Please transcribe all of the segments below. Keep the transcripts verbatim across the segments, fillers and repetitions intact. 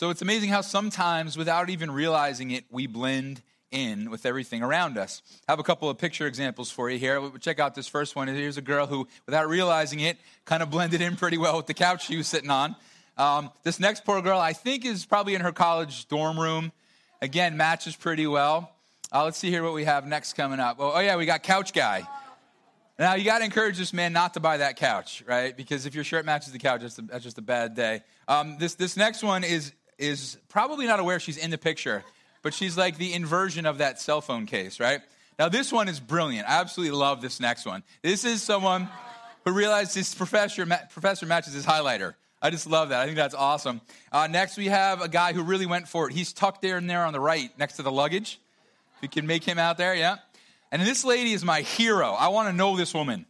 So it's amazing how sometimes, without even realizing it, we blend in with everything around us. I have a couple of picture examples for you here. We'll check out this first one. Here's a girl who, without realizing it, kind of blended in pretty well with the couch she was sitting on. Um, this next poor girl, I think, is probably in her college dorm room. Again, matches pretty well. Uh, let's see here what we have next coming up. Oh, oh yeah, we got couch guy. Now, you got to encourage this man not to buy that couch, right? Because if your shirt matches the couch, that's, a, that's just a bad day. Um, this this next one is is probably not aware she's in the picture, but she's like the inversion of that cell phone case, right? Now, this one is brilliant. I absolutely love this next one. This is someone who realized his professor ma- professor matches his highlighter. I just love that. I think that's awesome. Uh, next, we have a guy who really went for it. He's tucked there and there on the right next to the luggage. If you can make him out there, yeah. And this lady is my hero. I want to know this woman.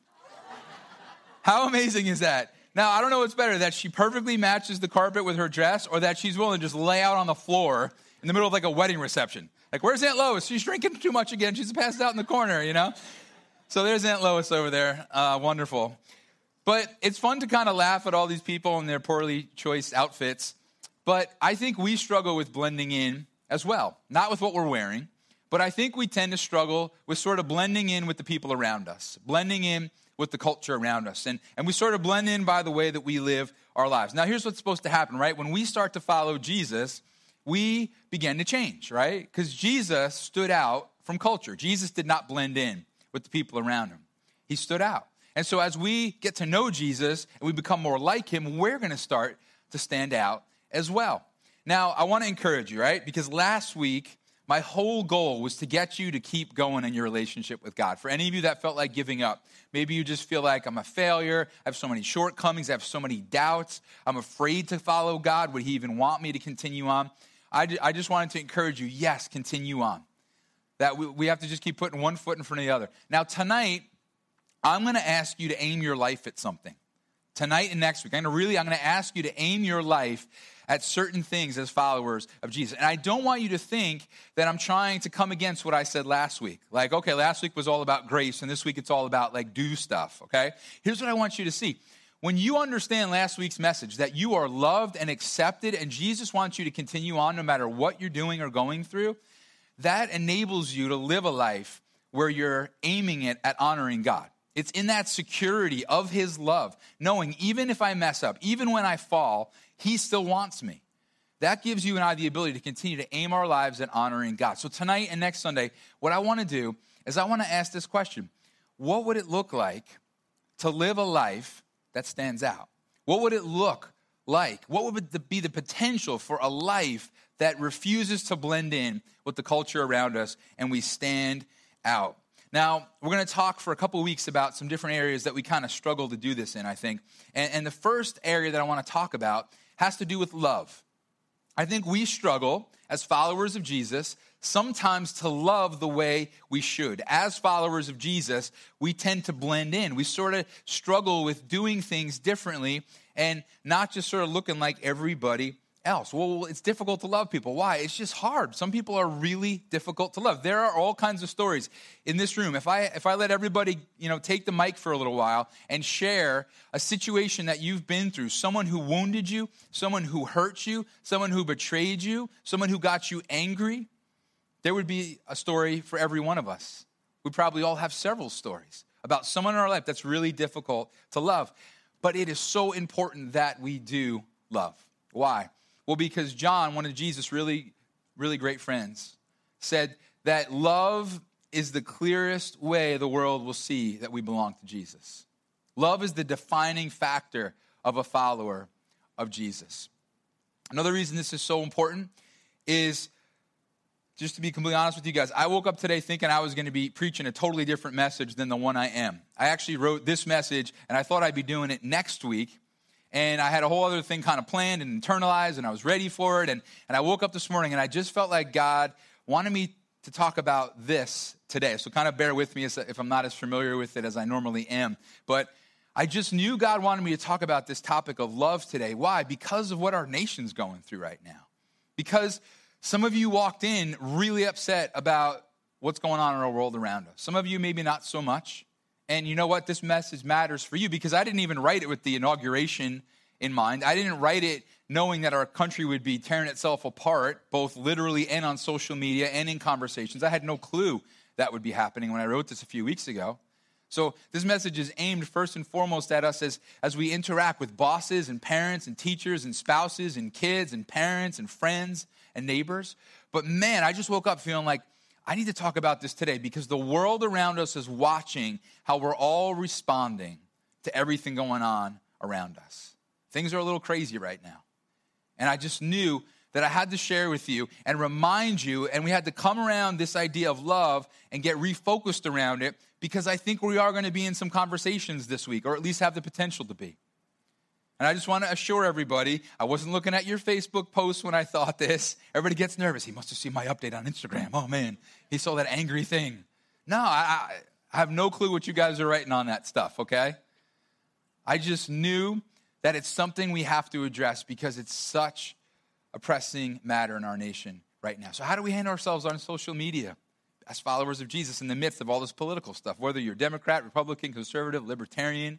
How amazing is that? Now, I don't know what's better, that she perfectly matches the carpet with her dress or that she's willing to just lay out on the floor in the middle of like a wedding reception. Like, where's Aunt Lois? She's drinking too much again. She's passed out in the corner, you know? So there's Aunt Lois over there. Uh, wonderful. But it's fun to kind of laugh at all these people and their poorly choiced outfits. But I think we struggle with blending in as well. Not with what we're wearing. But I think we tend to struggle with sort of blending in with the people around us, blending in with the culture around us. And, and we sort of blend in by the way that we live our lives. Now, here's what's supposed to happen, right? When we start to follow Jesus, we begin to change, right? Because Jesus stood out from culture. Jesus did not blend in with the people around him. He stood out. And so as we get to know Jesus and we become more like him, we're going to start to stand out as well. Now, I want to encourage you, right? Because last week, my whole goal was to get you to keep going in your relationship with God. For any of you that felt like giving up, maybe you just feel like I'm a failure, I have so many shortcomings, I have so many doubts, I'm afraid to follow God, would he even want me to continue on? I, I just wanted to encourage you, yes, continue on. That we, we have to just keep putting one foot in front of the other. Now tonight, I'm going to ask you to aim your life at something. Tonight and next week, I'm going to really, I'm going to ask you to aim your life at certain things as followers of Jesus. And I don't want you to think that I'm trying to come against what I said last week. Like, okay, last week was all about grace, and this week it's all about, like, do stuff, okay? Here's what I want you to see. When you understand last week's message, that you are loved and accepted, and Jesus wants you to continue on no matter what you're doing or going through, that enables you to live a life where you're aiming it at honoring God. It's in that security of his love, knowing even if I mess up, even when I fall, he still wants me. That gives you and I the ability to continue to aim our lives at honoring God. So tonight and next Sunday, what I want to do is I want to ask this question. What would it look like to live a life that stands out? What would it look like? What would be the potential for a life that refuses to blend in with the culture around us and we stand out? Now, we're going to talk for a couple weeks about some different areas that we kind of struggle to do this in, I think. And, and the first area that I want to talk about has to do with love. I think we struggle as followers of Jesus sometimes to love the way we should. As followers of Jesus, we tend to blend in. We sort of struggle with doing things differently and not just sort of looking like everybody else. Well, it's difficult to love people. Why? It's just hard. Some people are really difficult to love. There are all kinds of stories in this room. If I if I let everybody, you know, take the mic for a little while and share a situation that you've been through, someone who wounded you, someone who hurt you, someone who betrayed you, someone who got you angry, there would be a story for every one of us. We probably all have several stories about someone in our life that's really difficult to love. But it is so important that we do love. Why? Well, because John, one of Jesus' really, really great friends, said that love is the clearest way the world will see that we belong to Jesus. Love is the defining factor of a follower of Jesus. Another reason this is so important is, just to be completely honest with you guys, I woke up today thinking I was going to be preaching a totally different message than the one I am. I actually wrote this message, and I thought I'd be doing it next week. And I had a whole other thing kind of planned and internalized, and I was ready for it. And, and I woke up this morning, and I just felt like God wanted me to talk about this today. So kind of bear with me if I'm not as familiar with it as I normally am. But I just knew God wanted me to talk about this topic of love today. Why? Because of what our nation's going through right now. Because some of you walked in really upset about what's going on in our world around us. Some of you maybe not so much. And you know what? This message matters for you because I didn't even write it with the inauguration in mind. I didn't write it knowing that our country would be tearing itself apart, both literally and on social media and in conversations. I had no clue that would be happening when I wrote this a few weeks ago. So this message is aimed first and foremost at us as, as we interact with bosses and parents and teachers and spouses and kids and parents and friends and neighbors. But man, I just woke up feeling like I need to talk about this today because the world around us is watching how we're all responding to everything going on around us. Things are a little crazy right now. And I just knew that I had to share with you and remind you, and we had to come around this idea of love and get refocused around it because I think we are going to be in some conversations this week, or at least have the potential to be. And I just want to assure everybody, I wasn't looking at your Facebook posts when I thought this. Everybody gets nervous. He must have seen my update on Instagram. Oh, man, he saw that angry thing. No, I, I have no clue what you guys are writing on that stuff, okay? I just knew that it's something we have to address because it's such a pressing matter in our nation right now. So how do we handle ourselves on social media as followers of Jesus in the midst of all this political stuff, whether you're Democrat, Republican, conservative, libertarian,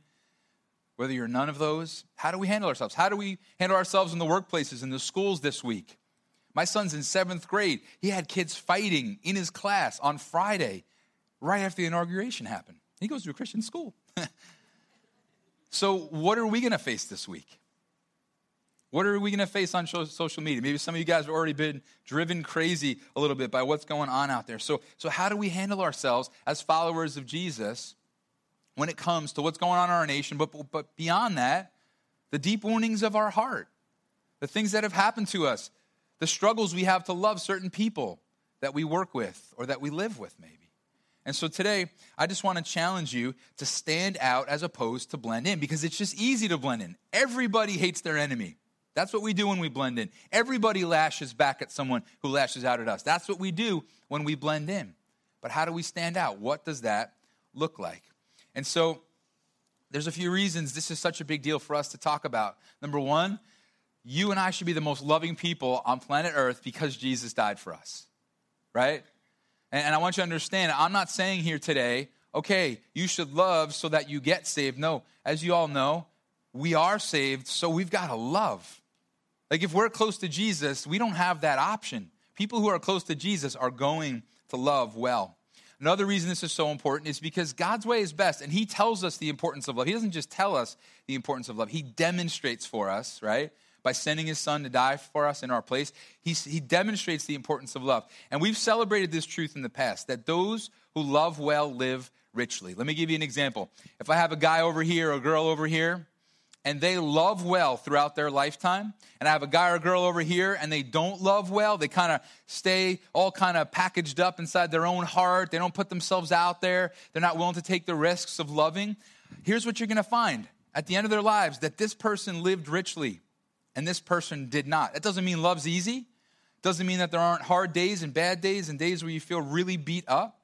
whether you're none of those? How do we handle ourselves? How do we handle ourselves in the workplaces, in the schools this week? My son's in seventh grade. He had kids fighting in his class on Friday, right after the inauguration happened. He goes to a Christian school. So what are we going to face this week? What are we going to face on social media? Maybe some of you guys have already been driven crazy a little bit by what's going on out there. So, so how do we handle ourselves as followers of Jesus when it comes to what's going on in our nation? But, but beyond that, the deep warnings of our heart, the things that have happened to us, the struggles we have to love certain people that we work with or that we live with maybe. And so today, I just want to challenge you to stand out as opposed to blend in, because it's just easy to blend in. Everybody hates their enemy. That's what we do when we blend in. Everybody lashes back at someone who lashes out at us. That's what we do when we blend in. But how do we stand out? What does that look like? And so there's a few reasons this is such a big deal for us to talk about. Number one, you and I should be the most loving people on planet Earth because Jesus died for us, right? And I want you to understand, I'm not saying here today, okay, you should love so that you get saved. No, as you all know, we are saved, so we've got to love. Like if we're close to Jesus, we don't have that option. People who are close to Jesus are going to love well. Another reason this is so important is because God's way is best, and he tells us the importance of love. He doesn't just tell us the importance of love. He demonstrates for us, right? By sending his son to die for us in our place, he, he demonstrates the importance of love. And we've celebrated this truth in the past, that those who love well live richly. Let me give you an example. If I have a guy over here or a girl over here, and they love well throughout their lifetime, and I have a guy or a girl over here, and they don't love well, they kind of stay all kind of packaged up inside their own heart, they don't put themselves out there, they're not willing to take the risks of loving, here's what you're going to find at the end of their lives, that this person lived richly, and this person did not. That doesn't mean love's easy. Doesn't mean that there aren't hard days and bad days and days where you feel really beat up.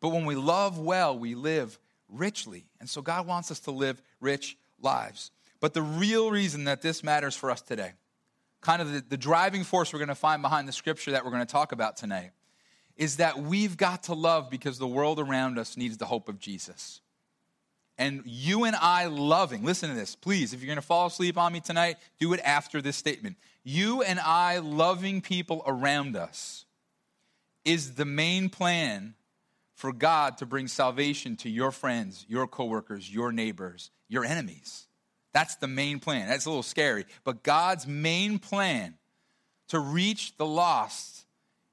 But when we love well, we live richly. And so God wants us to live rich lives. But the real reason that this matters for us today, kind of the, the driving force we're going to find behind the scripture that we're going to talk about tonight, is that we've got to love because the world around us needs the hope of Jesus. And you and I loving, listen to this, please, if you're going to fall asleep on me tonight, do it after this statement. You and I loving people around us is the main plan for God to bring salvation to your friends, your coworkers, your neighbors, your enemies. That's the main plan. That's a little scary. But God's main plan to reach the lost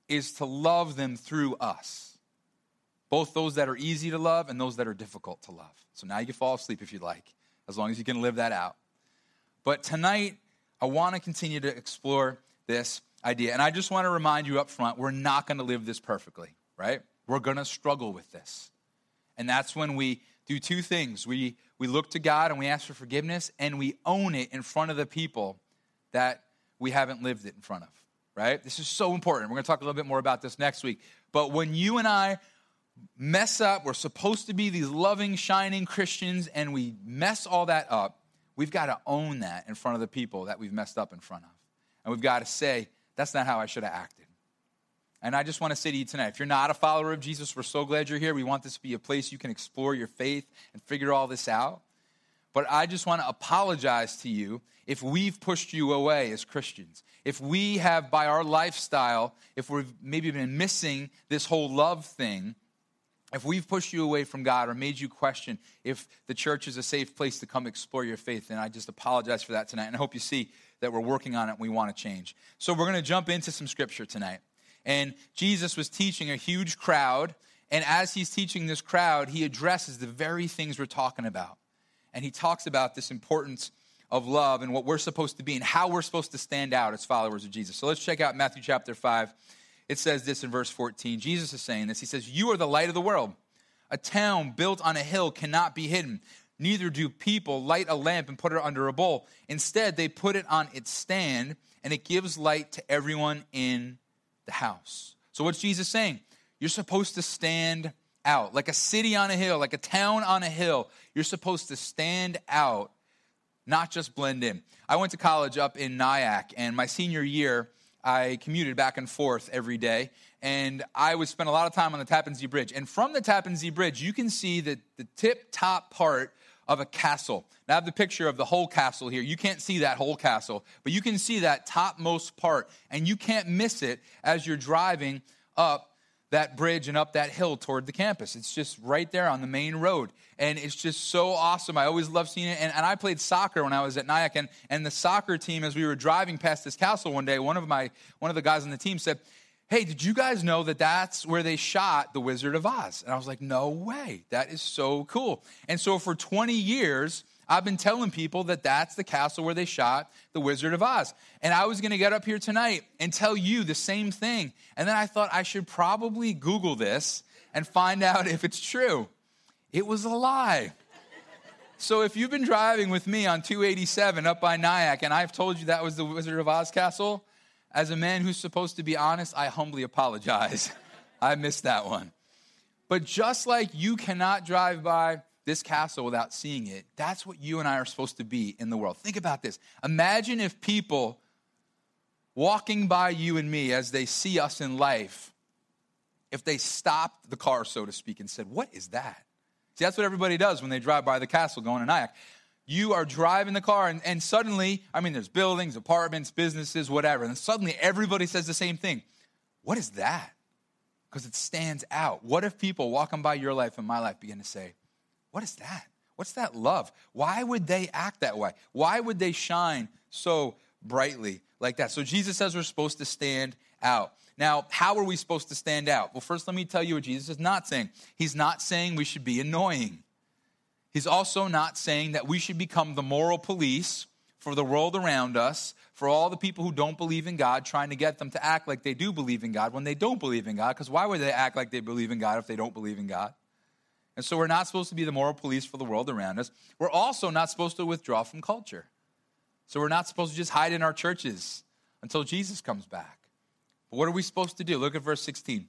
is to love them through us. Both those that are easy to love and those that are difficult to love. So now you can fall asleep if you'd like, as long as you can live that out. But tonight, I want to continue to explore this idea. And I just want to remind you up front, we're not going to live this perfectly, right? We're going to struggle with this. And that's when we do two things. We, we look to God and we ask for forgiveness, and we own it in front of the people that we haven't lived it in front of, right? This is so important. We're going to talk a little bit more about this next week. But when you and I mess up, we're supposed to be these loving, shining Christians, and we mess all that up, we've got to own that in front of the people that we've messed up in front of. And we've got to say, that's not how I should have acted. And I just want to say to you tonight, if you're not a follower of Jesus, we're so glad you're here. We want this to be a place you can explore your faith and figure all this out. But I just want to apologize to you if we've pushed you away as Christians, if we have, by our lifestyle, if we've maybe been missing this whole love thing, if we've pushed you away from God or made you question if the church is a safe place to come explore your faith, then I just apologize for that tonight. And I hope you see that we're working on it and we want to change. So we're going to jump into some scripture tonight. And Jesus was teaching a huge crowd. And as he's teaching this crowd, he addresses the very things we're talking about. And he talks about this importance of love and what we're supposed to be and how we're supposed to stand out as followers of Jesus. So let's check out Matthew chapter five. It says this in verse fourteen. Jesus is saying this. He says, "You are the light of the world. A town built on a hill cannot be hidden. Neither do people light a lamp and put it under a bowl. Instead, they put it on its stand, and it gives light to everyone in the house." So what's Jesus saying? You're supposed to stand out. Like a city on a hill, like a town on a hill, you're supposed to stand out, not just blend in. I went to college up in Nyack, and my senior year, I commuted back and forth every day, and I would spend a lot of time on the Tappan Zee Bridge. And from the Tappan Zee Bridge, you can see the, the tip-top part of a castle. Now, I have the picture of the whole castle here. You can't see that whole castle, but you can see that topmost part, and you can't miss it as you're driving up that bridge and up that hill toward the campus. It's just right there on the main road. And it's just so awesome. I always love seeing it. And, and I played soccer when I was at Nyack. And, and the soccer team, as we were driving past this castle one day, one of my one of the guys on the team said, "Hey, did you guys know that that's where they shot The Wizard of Oz?" And I was like, "No way. That is so cool." And so for twenty years, I've been telling people that that's the castle where they shot The Wizard of Oz. And I was going to get up here tonight and tell you the same thing. And then I thought I should probably Google this and find out if it's true. It was a lie. So if you've been driving with me on two eighty-seven up by Nyack and I've told you that was The Wizard of Oz castle, as a man who's supposed to be honest, I humbly apologize. I missed that one. But just like you cannot drive by this castle without seeing it, that's what you and I are supposed to be in the world. Think about this. Imagine if people walking by you and me as they see us in life, if they stopped the car, so to speak, and said, "What is that?" See, that's what everybody does when they drive by the castle going to Nyack. You are driving the car, and, and suddenly, I mean, there's buildings, apartments, businesses, whatever, and suddenly everybody says the same thing. "What is that?" Because it stands out. What if people walking by your life and my life begin to say, "What is that? What's that love? Why would they act that way? Why would they shine so brightly like that?" So Jesus says we're supposed to stand out. Now, how are we supposed to stand out? Well, first, let me tell you what Jesus is not saying. He's not saying we should be annoying. He's also not saying that we should become the moral police for the world around us, for all the people who don't believe in God, trying to get them to act like they do believe in God when they don't believe in God, because why would they act like they believe in God if they don't believe in God? And so we're not supposed to be the moral police for the world around us. We're also not supposed to withdraw from culture. So we're not supposed to just hide in our churches until Jesus comes back. But what are we supposed to do? Look at verse sixteen.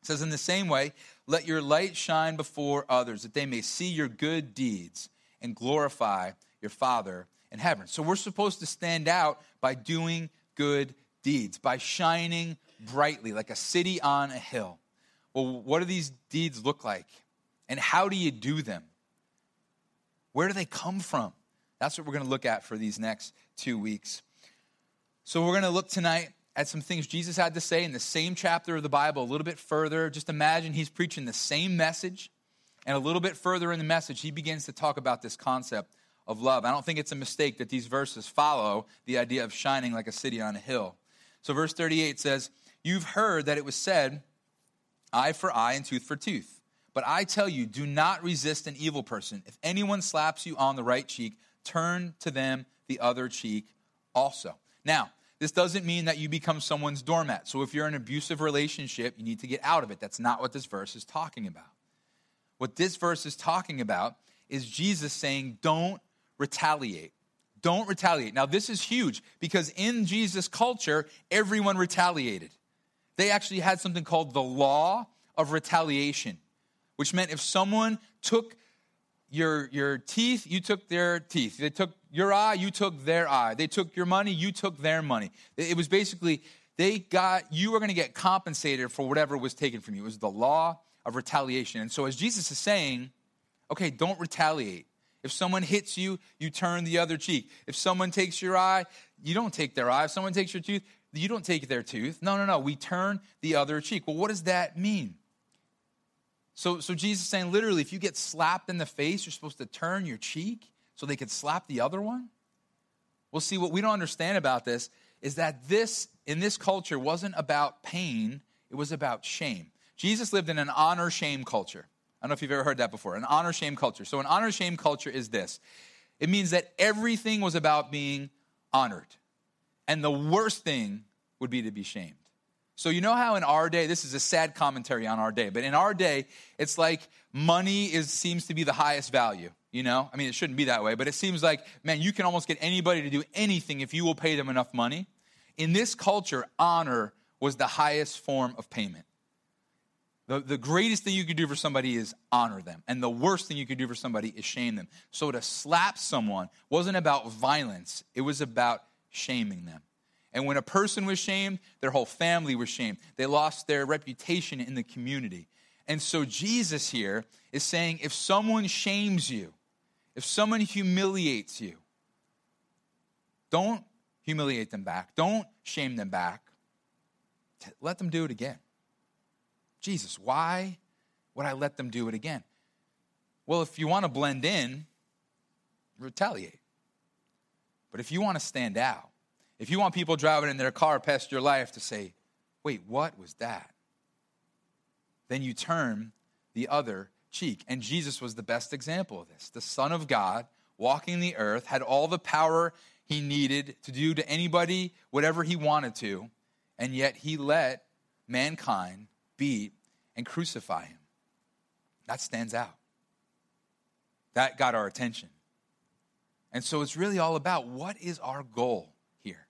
It says, "In the same way, let your light shine before others, that they may see your good deeds and glorify your Father in heaven." So we're supposed to stand out by doing good deeds, by shining brightly like a city on a hill. Well, what do these deeds look like? And how do you do them? Where do they come from? That's what we're going to look at for these next two weeks. So we're going to look tonight at some things Jesus had to say in the same chapter of the Bible, a little bit further. Just imagine he's preaching the same message, and a little bit further in the message, he begins to talk about this concept of love. I don't think it's a mistake that these verses follow the idea of shining like a city on a hill. So verse thirty-eight says, "You've heard that it was said, eye for eye and tooth for tooth. But I tell you, do not resist an evil person. If anyone slaps you on the right cheek, turn to them the other cheek also." Now, this doesn't mean that you become someone's doormat. So if you're in an abusive relationship, you need to get out of it. That's not what this verse is talking about. What this verse is talking about is Jesus saying, don't retaliate. Don't retaliate. Now, this is huge because in Jesus' culture, everyone retaliated. They actually had something called the law of retaliation, which meant if someone took your, your teeth, you took their teeth. They took your eye, you took their eye. They took your money, you took their money. It was basically, they got, you were going to get compensated for whatever was taken from you. It was the law of retaliation. And so as Jesus is saying, okay, don't retaliate. If someone hits you, you turn the other cheek. If someone takes your eye, you don't take their eye. If someone takes your tooth, you don't take their tooth. No, no, no. We turn the other cheek. Well, what does that mean? So, so Jesus is saying, literally, if you get slapped in the face, you're supposed to turn your cheek so they could slap the other one? Well, see, what we don't understand about this is that this, in this culture, wasn't about pain. It was about shame. Jesus lived in an honor-shame culture. I don't know if you've ever heard that before, an honor-shame culture. So an honor-shame culture is this. It means that everything was about being honored. And the worst thing would be to be shamed. So you know how in our day, this is a sad commentary on our day, but in our day, it's like money is seems to be the highest value, you know? I mean, it shouldn't be that way, but it seems like, man, you can almost get anybody to do anything if you will pay them enough money. In this culture, honor was the highest form of payment. The, the greatest thing you could do for somebody is honor them. And the worst thing you could do for somebody is shame them. So to slap someone wasn't about violence. It was about shaming them. And when a person was shamed, their whole family was shamed. They lost their reputation in the community. And so Jesus here is saying, if someone shames you, if someone humiliates you, don't humiliate them back. Don't shame them back. Let them do it again. Jesus, why would I let them do it again? Well, if you want to blend in, retaliate. But if you want to stand out, if you want people driving in their car past your life to say, wait, what was that? Then you turn the other cheek. And Jesus was the best example of this. The Son of God walking the earth had all the power he needed to do to anybody whatever he wanted to, and yet he let mankind beat and crucify him. That stands out. That got our attention. And so it's really all about what is our goal here?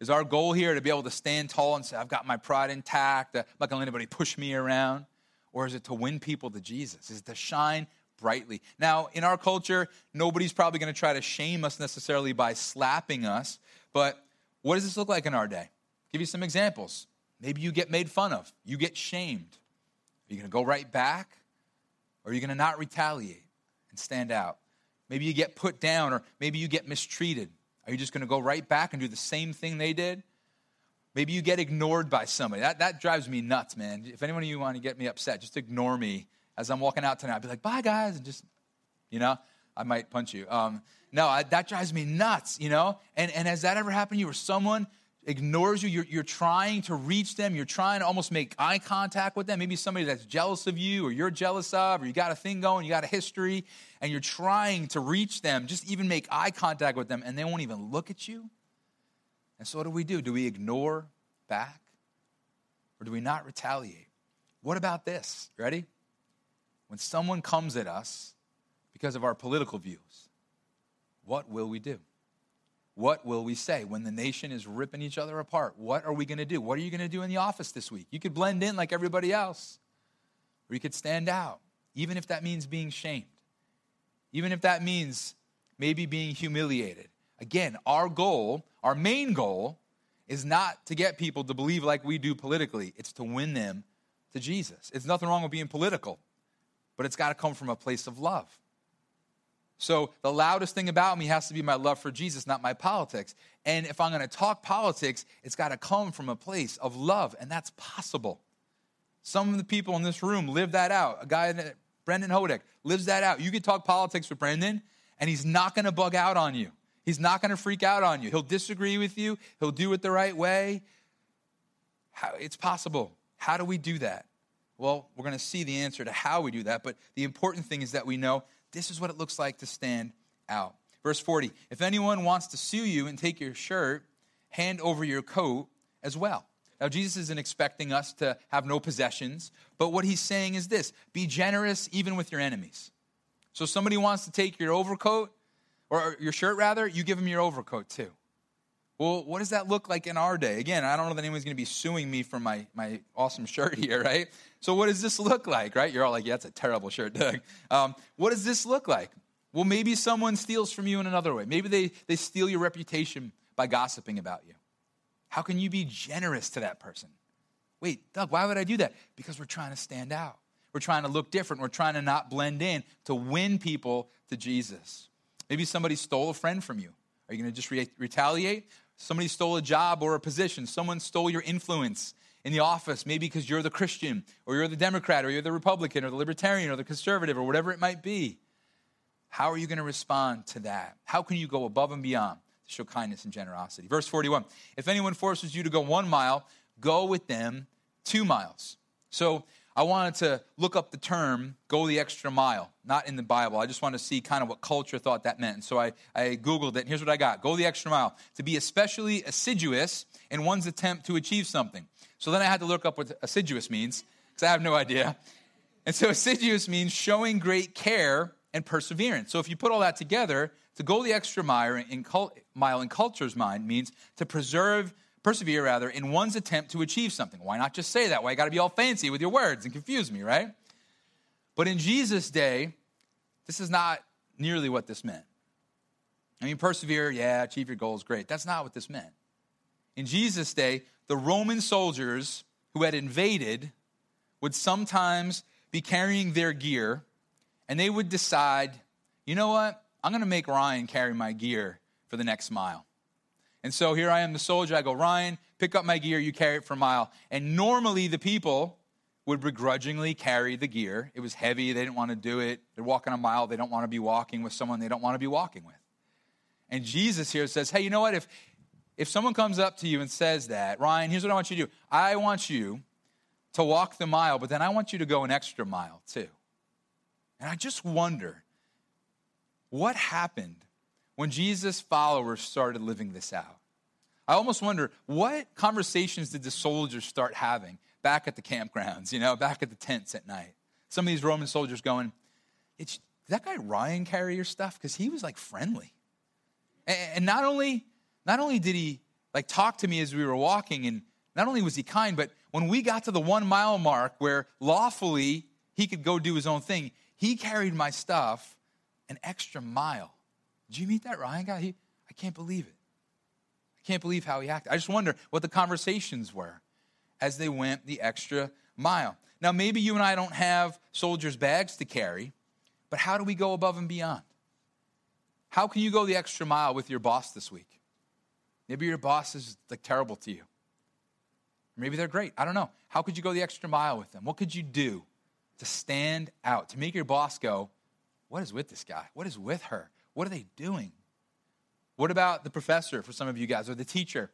Is our goal here to be able to stand tall and say, I've got my pride intact, I'm not gonna let anybody push me around? Or is it to win people to Jesus? Is it to shine brightly? Now, in our culture, nobody's probably gonna try to shame us necessarily by slapping us, but what does this look like in our day? I'll give you some examples. Maybe you get made fun of. You get shamed. Are you going to go right back? Or are you going to not retaliate and stand out? Maybe you get put down, or maybe you get mistreated. Are you just going to go right back and do the same thing they did? Maybe you get ignored by somebody. That, that drives me nuts, man. If anyone of you want to get me upset, just ignore me as I'm walking out tonight. I'd be like, bye, guys, and just, you know, I might punch you. Um, no, I, that drives me nuts, you know? And, and has that ever happened to you, or someone ignores you, you're, you're trying to reach them, you're trying to almost make eye contact with them, maybe somebody that's jealous of you or you're jealous of, or you got a thing going, you got a history, and you're trying to reach them, just even make eye contact with them, and they won't even look at you? And so what do we do? Do we ignore back? Or do we not retaliate? What about this? Ready? When someone comes at us because of our political views, what will we do? What will we say when the nation is ripping each other apart? What are we going to do? What are you going to do in the office this week? You could blend in like everybody else, or you could stand out, even if that means being shamed, even if that means maybe being humiliated. Again, our goal, our main goal, is not to get people to believe like we do politically. It's to win them to Jesus. It's nothing wrong with being political, but it's got to come from a place of love. So the loudest thing about me has to be my love for Jesus, not my politics. And if I'm going to talk politics, it's got to come from a place of love, and that's possible. Some of the people in this room live that out. A guy, Brendan Hodek, lives that out. You could talk politics with Brendan, and he's not going to bug out on you. He's not going to freak out on you. He'll disagree with you. He'll do it the right way. How, it's possible. How do we do that? Well, we're going to see the answer to how we do that, but the important thing is that we know this is what it looks like to stand out. Verse forty, if anyone wants to sue you and take your shirt, hand over your coat as well. Now, Jesus isn't expecting us to have no possessions, but what he's saying is this: be generous even with your enemies. So somebody wants to take your overcoat, or your shirt rather, you give them your overcoat too. Well, what does that look like in our day? Again, I don't know that anyone's going to be suing me for my, my awesome shirt here, right? So what does this look like, right? You're all like, yeah, that's a terrible shirt, Doug. Um, what does this look like? Well, maybe someone steals from you in another way. Maybe they, they steal your reputation by gossiping about you. How can you be generous to that person? Wait, Doug, why would I do that? Because we're trying to stand out. We're trying to look different. We're trying to not blend in to win people to Jesus. Maybe somebody stole a friend from you. Are you going to just re- retaliate? Somebody stole a job or a position. Someone stole your influence in the office, maybe because you're the Christian or you're the Democrat or you're the Republican or the Libertarian or the Conservative or whatever it might be. How are you going to respond to that? How can you go above and beyond to show kindness and generosity? Verse forty-one, if anyone forces you to go one mile, go with them two miles. So I wanted to look up the term, go the extra mile, not in the Bible. I just wanted to see kind of what culture thought that meant. And so I, I Googled it, and here's what I got. Go the extra mile, to be especially assiduous in one's attempt to achieve something. So then I had to look up what assiduous means, because I have no idea. And so assiduous means showing great care and perseverance. So if you put all that together, to go the extra mile in, cult, mile in culture's mind means to preserve persevere rather, in one's attempt to achieve something. Why not just say that? Why you got to be all fancy with your words and confuse me, right? But in Jesus' day, this is not nearly what this meant. I mean, persevere, yeah, achieve your goals, great. That's not what this meant. In Jesus' day, the Roman soldiers who had invaded would sometimes be carrying their gear, and they would decide, you know what? I'm going to make Ryan carry my gear for the next mile. And so here I am, the soldier. I go, Ryan, pick up my gear. You carry it for a mile. And normally the people would begrudgingly carry the gear. It was heavy. They didn't want to do it. They're walking a mile. They don't want to be walking with someone they don't want to be walking with. And Jesus here says, hey, you know what? If if someone comes up to you and says that, Ryan, here's what I want you to do. I want you to walk the mile, but then I want you to go an extra mile too. And I just wonder, what happened when Jesus' followers started living this out? I almost wonder, what conversations did the soldiers start having back at the campgrounds, you know, back at the tents at night? Some of these Roman soldiers going, did that guy Ryan carry your stuff? Because he was, like, friendly. And, and not only not only did he, like, talk to me as we were walking, and not only was he kind, but when we got to the one-mile mark where lawfully he could go do his own thing, he carried my stuff an extra mile. Did you meet that Ryan guy? He, I can't believe it. I can't believe how he acted. I just wonder what the conversations were as they went the extra mile. Now, maybe you and I don't have soldiers' bags to carry, but how do we go above and beyond? How can you go the extra mile with your boss this week? Maybe your boss is, like, terrible to you. Maybe they're great. I don't know. How could you go the extra mile with them? What could you do to stand out, to make your boss go, what is with this guy? What is with her? What are they doing? What about the professor for some of you guys, or the teacher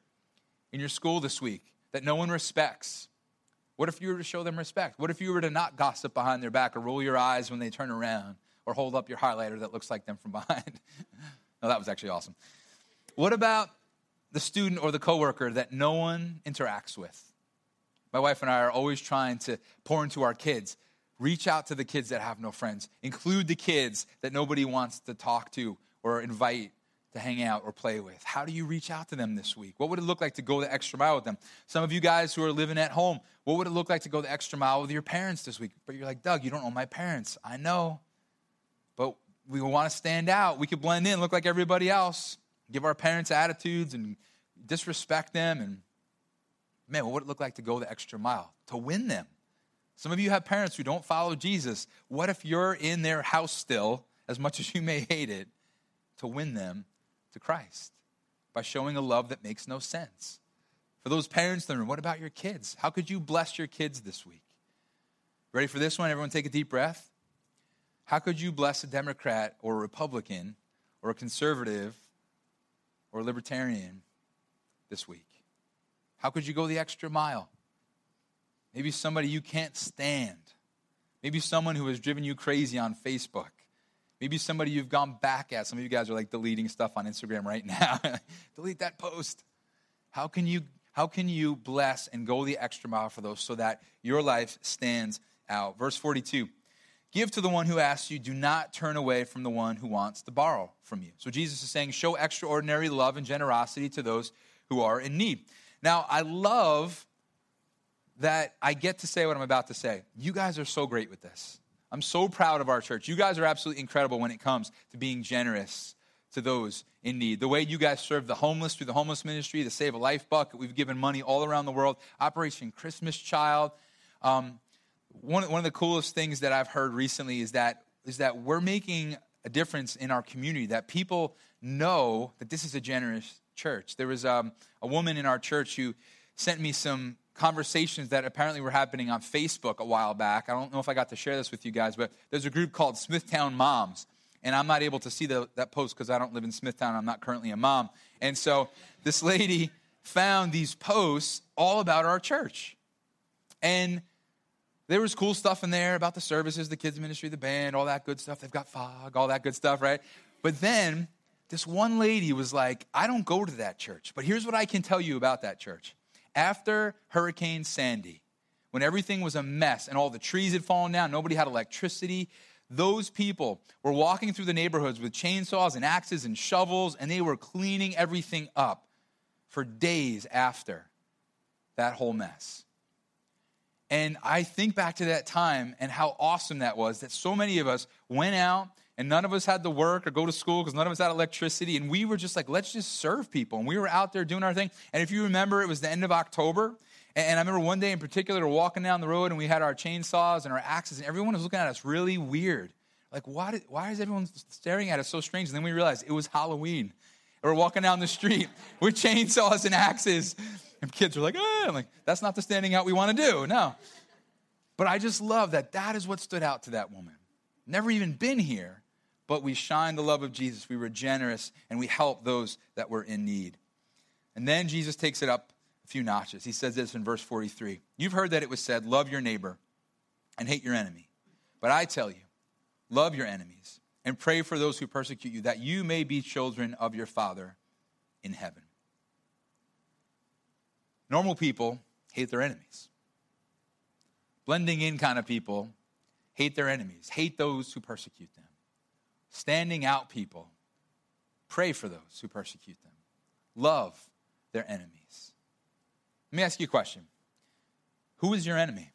in your school this week that no one respects? What if you were to show them respect? What if you were to not gossip behind their back or roll your eyes when they turn around or hold up your highlighter that looks like them from behind? No, that was actually awesome. What about the student or the coworker that no one interacts with? My wife and I are always trying to pour into our kids. Reach out to the kids that have no friends. Include the kids that nobody wants to talk to or invite to hang out or play with. How do you reach out to them this week? What would it look like to go the extra mile with them? Some of you guys who are living at home, what would it look like to go the extra mile with your parents this week? But you're like, Doug, you don't know my parents. I know, but we want to stand out. We could blend in, look like everybody else, give our parents attitudes and disrespect them. And man, what would it look like to go the extra mile, to win them? Some of you have parents who don't follow Jesus. What if you're in their house still, as much as you may hate it, to win them to Christ by showing a love that makes no sense? For those parents in the room, what about your kids? How could you bless your kids this week? Ready for this one? Everyone take a deep breath. How could you bless a Democrat or a Republican or a Conservative or a Libertarian this week? How could you go the extra mile? Maybe somebody you can't stand. Maybe someone who has driven you crazy on Facebook. Maybe somebody you've gone back at. Some of you guys are, like, deleting stuff on Instagram right now. Delete that post. How can you, how can you bless and go the extra mile for those so that your life stands out? Verse forty-two, give to the one who asks you. Do not turn away from the one who wants to borrow from you. So Jesus is saying, show extraordinary love and generosity to those who are in need. Now, I love that I get to say what I'm about to say. You guys are so great with this. I'm so proud of our church. You guys are absolutely incredible when it comes to being generous to those in need. The way you guys serve the homeless through the homeless ministry, the Save a Life bucket, we've given money all around the world, Operation Christmas Child. Um, one one of the coolest things that I've heard recently is that is that we're making a difference in our community, that people know that this is a generous church. There was um, a woman in our church who sent me some conversations that apparently were happening on Facebook a while back. I don't know if I got to share this with you guys, but there's a group called Smithtown Moms, and I'm not able to see the, that post because I don't live in Smithtown. I'm not currently a mom. And so this lady found these posts all about our church, and there was cool stuff in there about the services, the kids ministry, the band, all that good stuff. They've got Fog, all that good stuff, right? But then this one lady was like, I don't go to that church, but here's what I can tell you about that church. After Hurricane Sandy, when everything was a mess and all the trees had fallen down, nobody had electricity, those people were walking through the neighborhoods with chainsaws and axes and shovels, and they were cleaning everything up for days after that whole mess. And I think back to that time and how awesome that was, that so many of us went out and none of us had to work or go to school because none of us had electricity. And we were just like, let's just serve people. And we were out there doing our thing. And if you remember, it was the end of October. And I remember one day in particular, we're walking down the road and we had our chainsaws and our axes, and everyone was looking at us really weird. Like, why, did, why is everyone staring at us so strange? And then we realized it was Halloween. And we're walking down the street with chainsaws and axes. And kids are like, ah, I'm like, that's not the standing out we want to do, no. But I just love that that is what stood out to that woman. Never even been here, but we shine the love of Jesus. We were generous, and we help those that were in need. And then Jesus takes it up a few notches. He says this in verse forty-three. You've heard that it was said, love your neighbor and hate your enemy. But I tell you, love your enemies and pray for those who persecute you, that you may be children of your Father in heaven. Normal people hate their enemies. Blending in kind of people hate their enemies, hate those who persecute them. Standing out people pray for those who persecute them. Love their enemies. Let me ask you a question. Who is your enemy?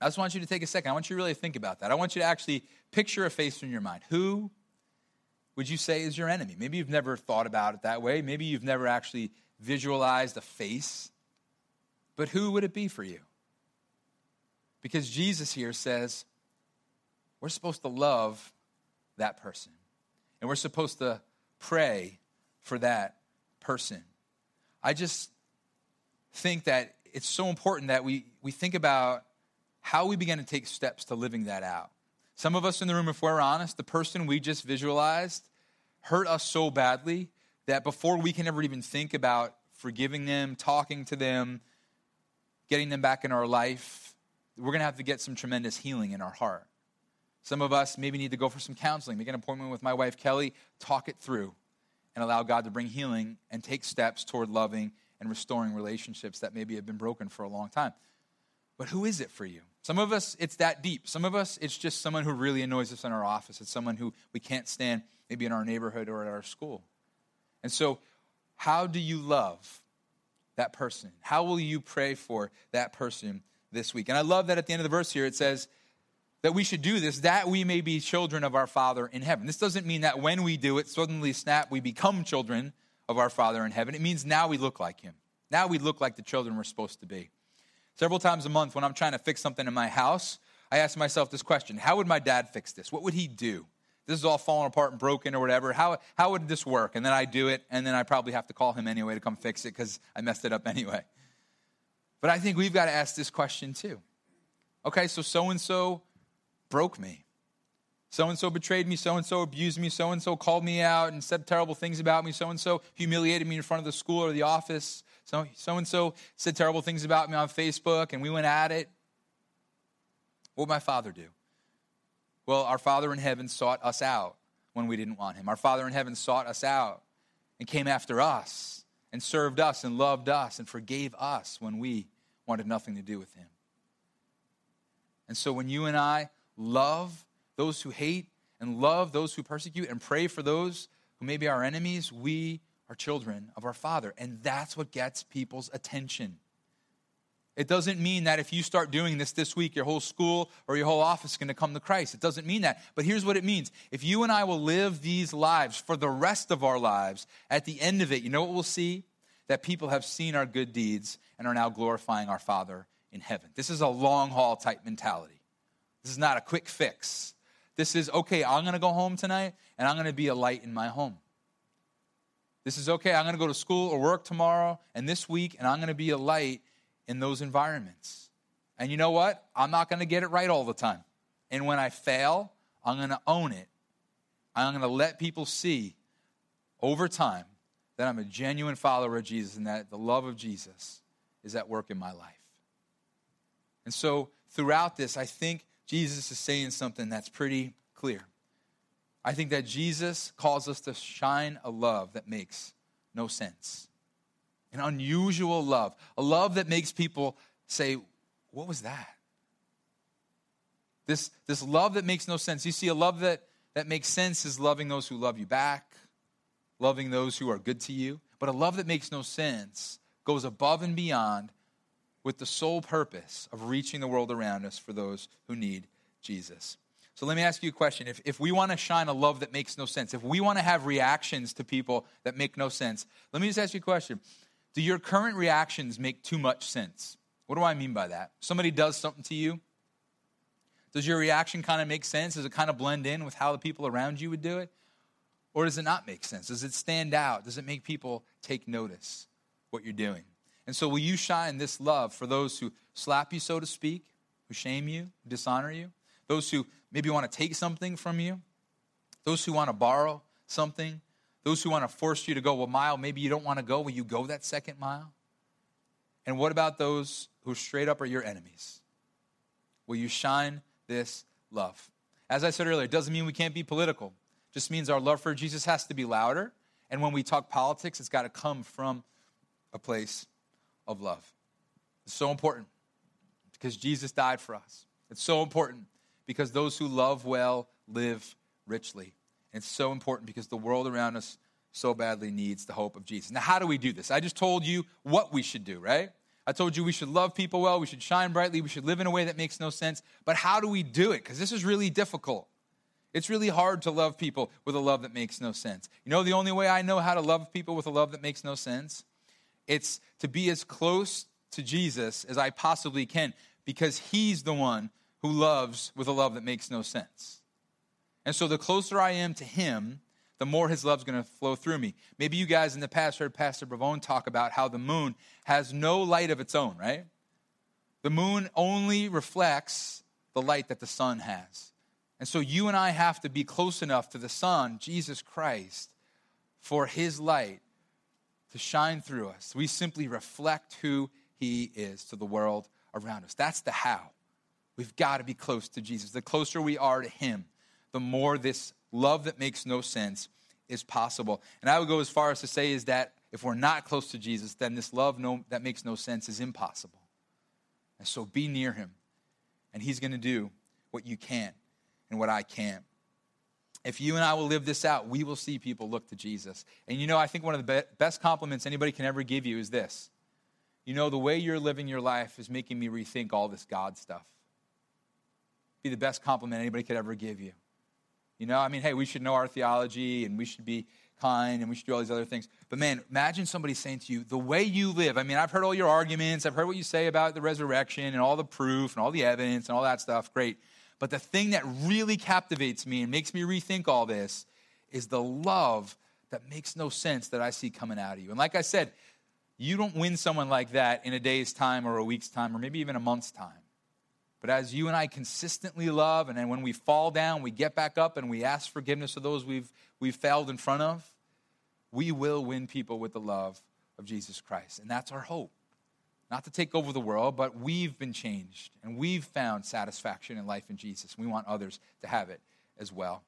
I just want you to take a second. I want you to really think about that. I want you to actually picture a face in your mind. Who would you say is your enemy? Maybe you've never thought about it that way. Maybe you've never actually visualized a face, but who would it be for you? Because Jesus here says we're supposed to love that person, and we're supposed to pray for that person. I just think that it's so important that we, we think about how we begin to take steps to living that out. Some of us in the room, if we're honest, the person we just visualized hurt us so badly that before we can ever even think about forgiving them, talking to them, getting them back in our life, we're going to have to get some tremendous healing in our heart. Some of us maybe need to go for some counseling, make an appointment with my wife, Kelly, talk it through, and allow God to bring healing and take steps toward loving and restoring relationships that maybe have been broken for a long time. But who is it for you? Some of us, it's that deep. Some of us, it's just someone who really annoys us in our office. It's someone who we can't stand, maybe in our neighborhood or at our school. And so how do you love that person? How will you pray for that person this week? And I love that at the end of the verse here, it says that we should do this, that we may be children of our Father in heaven. This doesn't mean that when we do it, suddenly, snap, we become children of our Father in heaven. It means now we look like him. Now we look like the children we're supposed to be. Several times a month when I'm trying to fix something in my house, I ask myself this question: how would my dad fix this? What would he do? This is all falling apart and broken or whatever. How how would this work? And then I do it, and then I probably have to call him anyway to come fix it because I messed it up anyway. But I think we've got to ask this question too. Okay, so so-and-so broke me. So-and-so betrayed me. So-and-so abused me. So-and-so called me out and said terrible things about me. So-and-so humiliated me in front of the school or the office. So So-and-so said terrible things about me on Facebook, and we went at it. What would my father do? Well, our Father in heaven sought us out when we didn't want him. Our Father in heaven sought us out and came after us and served us and loved us and forgave us when we wanted nothing to do with him. And so when you and I love those who hate and love those who persecute and pray for those who may be our enemies, we are children of our Father. And that's what gets people's attention. It doesn't mean that if you start doing this this week, your whole school or your whole office is going to come to Christ. It doesn't mean that. But here's what it means. If you and I will live these lives for the rest of our lives, at the end of it, you know what we'll see? That people have seen our good deeds and are now glorifying our Father in heaven. This is a long haul type mentality. This is not a quick fix. This is, okay, I'm going to go home tonight, and I'm going to be a light in my home. This is, okay, I'm going to go to school or work tomorrow and this week, and I'm going to be a light in those environments. And you know what? I'm not going to get it right all the time. And when I fail, I'm going to own it. I'm going to let people see over time that I'm a genuine follower of Jesus and that the love of Jesus is at work in my life. And so throughout this, I think Jesus is saying something that's pretty clear. I think that Jesus calls us to shine a love that makes no sense. An unusual love. A love that makes people say, what was that? This, this love that makes no sense. You see, a love that, that makes sense is loving those who love you back, loving those who are good to you. But a love that makes no sense goes above and beyond with the sole purpose of reaching the world around us for those who need Jesus. So let me ask you a question. If, if we want to shine a love that makes no sense, if we want to have reactions to people that make no sense, let me just ask you a question. Do your current reactions make too much sense? What do I mean by that? Somebody does something to you. Does your reaction kind of make sense? Does it kind of blend in with how the people around you would do it? Or does it not make sense? Does it stand out? Does it make people take notice what you're doing? And so will you shine this love for those who slap you, so to speak, who shame you, dishonor you, those who maybe want to take something from you, those who want to borrow something, those who want to force you to go a mile, maybe you don't want to go, will you go that second mile? And what about those who straight up are your enemies? Will you shine this love? As I said earlier, it doesn't mean we can't be political. It just means our love for Jesus has to be louder. And when we talk politics, it's got to come from a place of love. It's so important because Jesus died for us. It's so important because those who love well live richly. And it's so important because the world around us so badly needs the hope of Jesus. Now, how do we do this? I just told you what we should do, right? I told you we should love people well, we should shine brightly, we should live in a way that makes no sense. But how do we do it? Because this is really difficult. It's really hard to love people with a love that makes no sense. You know, the only way I know how to love people with a love that makes no sense, it's to be as close to Jesus as I possibly can, because he's the one who loves with a love that makes no sense. And so the closer I am to him, the more his love's going to flow through me. Maybe you guys in the past heard Pastor Bravone talk about how the moon has no light of its own, right? The moon only reflects the light that the sun has. And so you and I have to be close enough to the sun, Jesus Christ, for his light to shine through us. We simply reflect who he is to the world around us. That's the how. We've got to be close to Jesus. The closer we are to him, the more this love that makes no sense is possible. And I would go as far as to say is that if we're not close to Jesus, then this love no, that makes no sense is impossible. And so be near him, and he's going to do what you can't and what I can't. If you and I will live this out, we will see people look to Jesus. And you know, I think one of the be- best compliments anybody can ever give you is this. You know, the way you're living your life is making me rethink all this God stuff. Be the best compliment anybody could ever give you. You know, I mean, hey, we should know our theology and we should be kind and we should do all these other things. But man, imagine somebody saying to you, the way you live, I mean, I've heard all your arguments. I've heard what you say about the resurrection and all the proof and all the evidence and all that stuff. Great. But the thing that really captivates me and makes me rethink all this is the love that makes no sense that I see coming out of you. And like I said, you don't win someone like that in a day's time or a week's time or maybe even a month's time. But as you and I consistently love, and then when we fall down, we get back up and we ask forgiveness of those we've we've failed in front of, we will win people with the love of Jesus Christ. And that's our hope. Not to take over the world, but we've been changed and we've found satisfaction in life in Jesus. We want others to have it as well.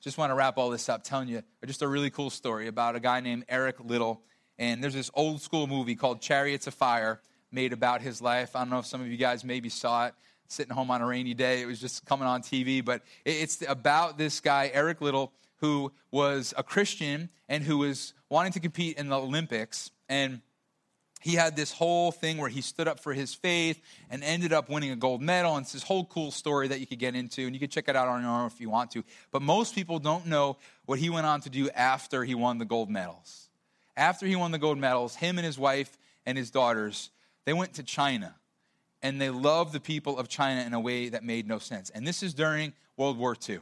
Just want to wrap all this up telling you just a really cool story about a guy named Eric Little. And there's this old school movie called Chariots of Fire made about his life. I don't know if some of you guys maybe saw it sitting home on a rainy day. It was just coming on T V, but it's about this guy, Eric Little, who was a Christian and who was wanting to compete in the Olympics. And he had this whole thing where he stood up for his faith and ended up winning a gold medal. And it's this whole cool story that you could get into, and you could check it out on your own if you want to. But most people don't know what he went on to do after he won the gold medals. After he won the gold medals, him and his wife and his daughters, they went to China and they loved the people of China in a way that made no sense. And this is during World War Two.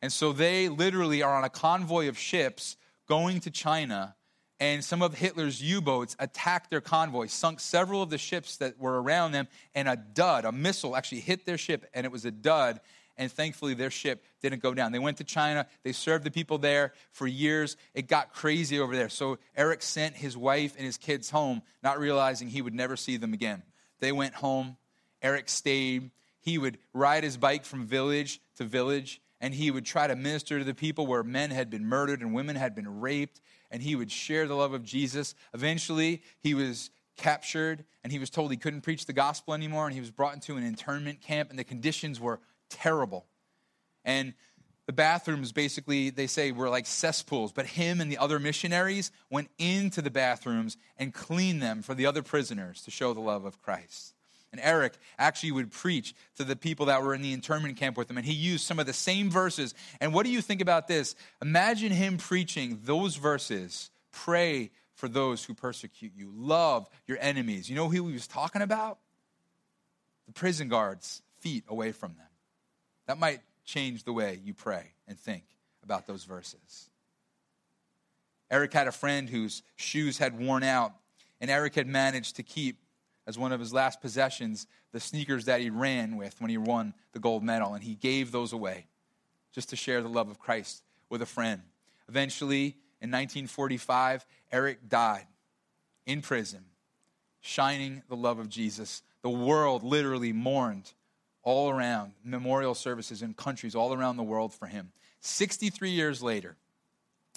And so they literally are on a convoy of ships going to China, and some of Hitler's U-boats attacked their convoy, sunk several of the ships that were around them, and a dud, a missile actually hit their ship, and it was a dud, and thankfully their ship didn't go down. They went to China, they served the people there for years. It got crazy over there. So Eric sent his wife and his kids home, not realizing he would never see them again. They went home, Eric stayed. He would ride his bike from village to village, and he would try to minister to the people where men had been murdered and women had been raped, and he would share the love of Jesus. Eventually, he was captured, and he was told he couldn't preach the gospel anymore, and he was brought into an internment camp, and the conditions were terrible. And the bathrooms, basically, they say, were like cesspools, but him and the other missionaries went into the bathrooms and cleaned them for the other prisoners to show the love of Christ. And Eric actually would preach to the people that were in the internment camp with him, and he used some of the same verses. And what do you think about this? Imagine him preaching those verses. Pray for those who persecute you. Love your enemies. You know who he was talking about? The prison guards' feet away from them. That might change the way you pray and think about those verses. Eric had a friend whose shoes had worn out, and Eric had managed to keep as one of his last possessions the sneakers that he ran with when he won the gold medal, and he gave those away just to share the love of Christ with a friend. Eventually, in nineteen forty-five, Eric died in prison, shining the love of Jesus. The world literally mourned all around, memorial services in countries all around the world for him. sixty-three years later,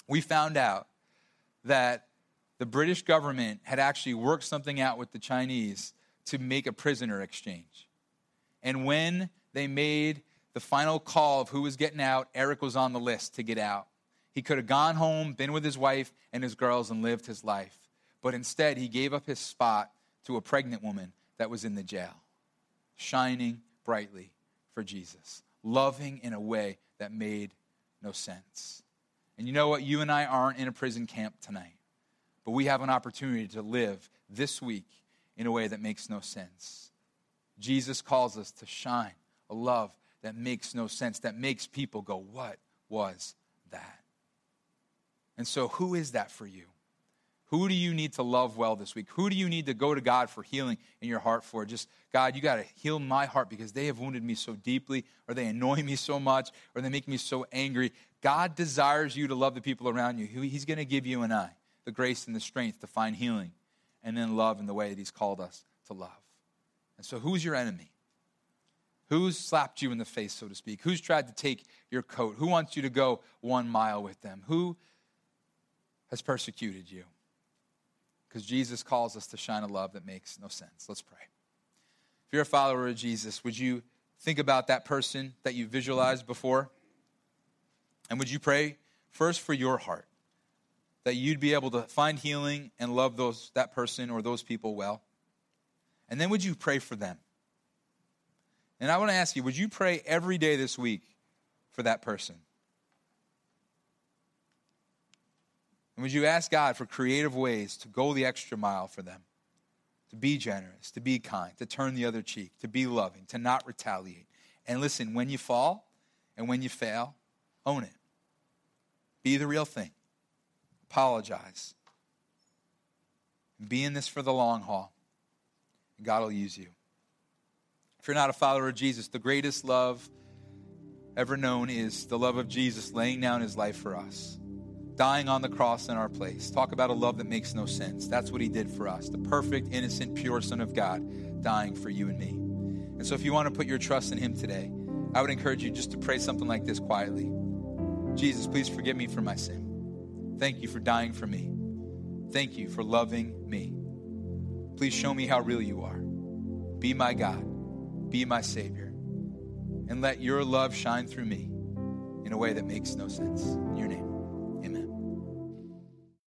we found out that the British government had actually worked something out with the Chinese to make a prisoner exchange. And when they made the final call of who was getting out, Eric was on the list to get out. He could have gone home, been with his wife and his girls, and lived his life. But instead, he gave up his spot to a pregnant woman that was in the jail, shining brightly for Jesus, loving in a way that made no sense. And you know what? You and I aren't in a prison camp tonight. But we have an opportunity to live this week in a way that makes no sense. Jesus calls us to shine a love that makes no sense, that makes people go, what was that? And so who is that for you? Who do you need to love well this week? Who do you need to go to God for healing in your heart for? Just, God, you got to heal my heart because they have wounded me so deeply, or they annoy me so much, or they make me so angry. God desires you to love the people around you. He's going to give you an eye, the grace and the strength to find healing, and then love in the way that he's called us to love. And so who's your enemy? Who's slapped you in the face, so to speak? Who's tried to take your coat? Who wants you to go one mile with them? Who has persecuted you? Because Jesus calls us to shine a love that makes no sense. Let's pray. If you're a follower of Jesus, would you think about that person that you visualized before? And would you pray first for your heart, that you'd be able to find healing and love those that person or those people well? And then would you pray for them? And I want to ask you, would you pray every day this week for that person? And would you ask God for creative ways to go the extra mile for them, to be generous, to be kind, to turn the other cheek, to be loving, to not retaliate? And listen, when you fall and when you fail, own it. Be the real thing. Apologize. Be in this for the long haul. God will use you. If you're not a follower of Jesus, the greatest love ever known is the love of Jesus laying down his life for us, dying on the cross in our place. Talk about a love that makes no sense. That's what he did for us, the perfect, innocent, pure Son of God dying for you and me. And so if you want to put your trust in him today, I would encourage you just to pray something like this quietly. Jesus, please forgive me for my sin. Thank you for dying for me. Thank you for loving me. Please show me how real you are. Be my God. Be my Savior. And let your love shine through me in a way that makes no sense. In your name.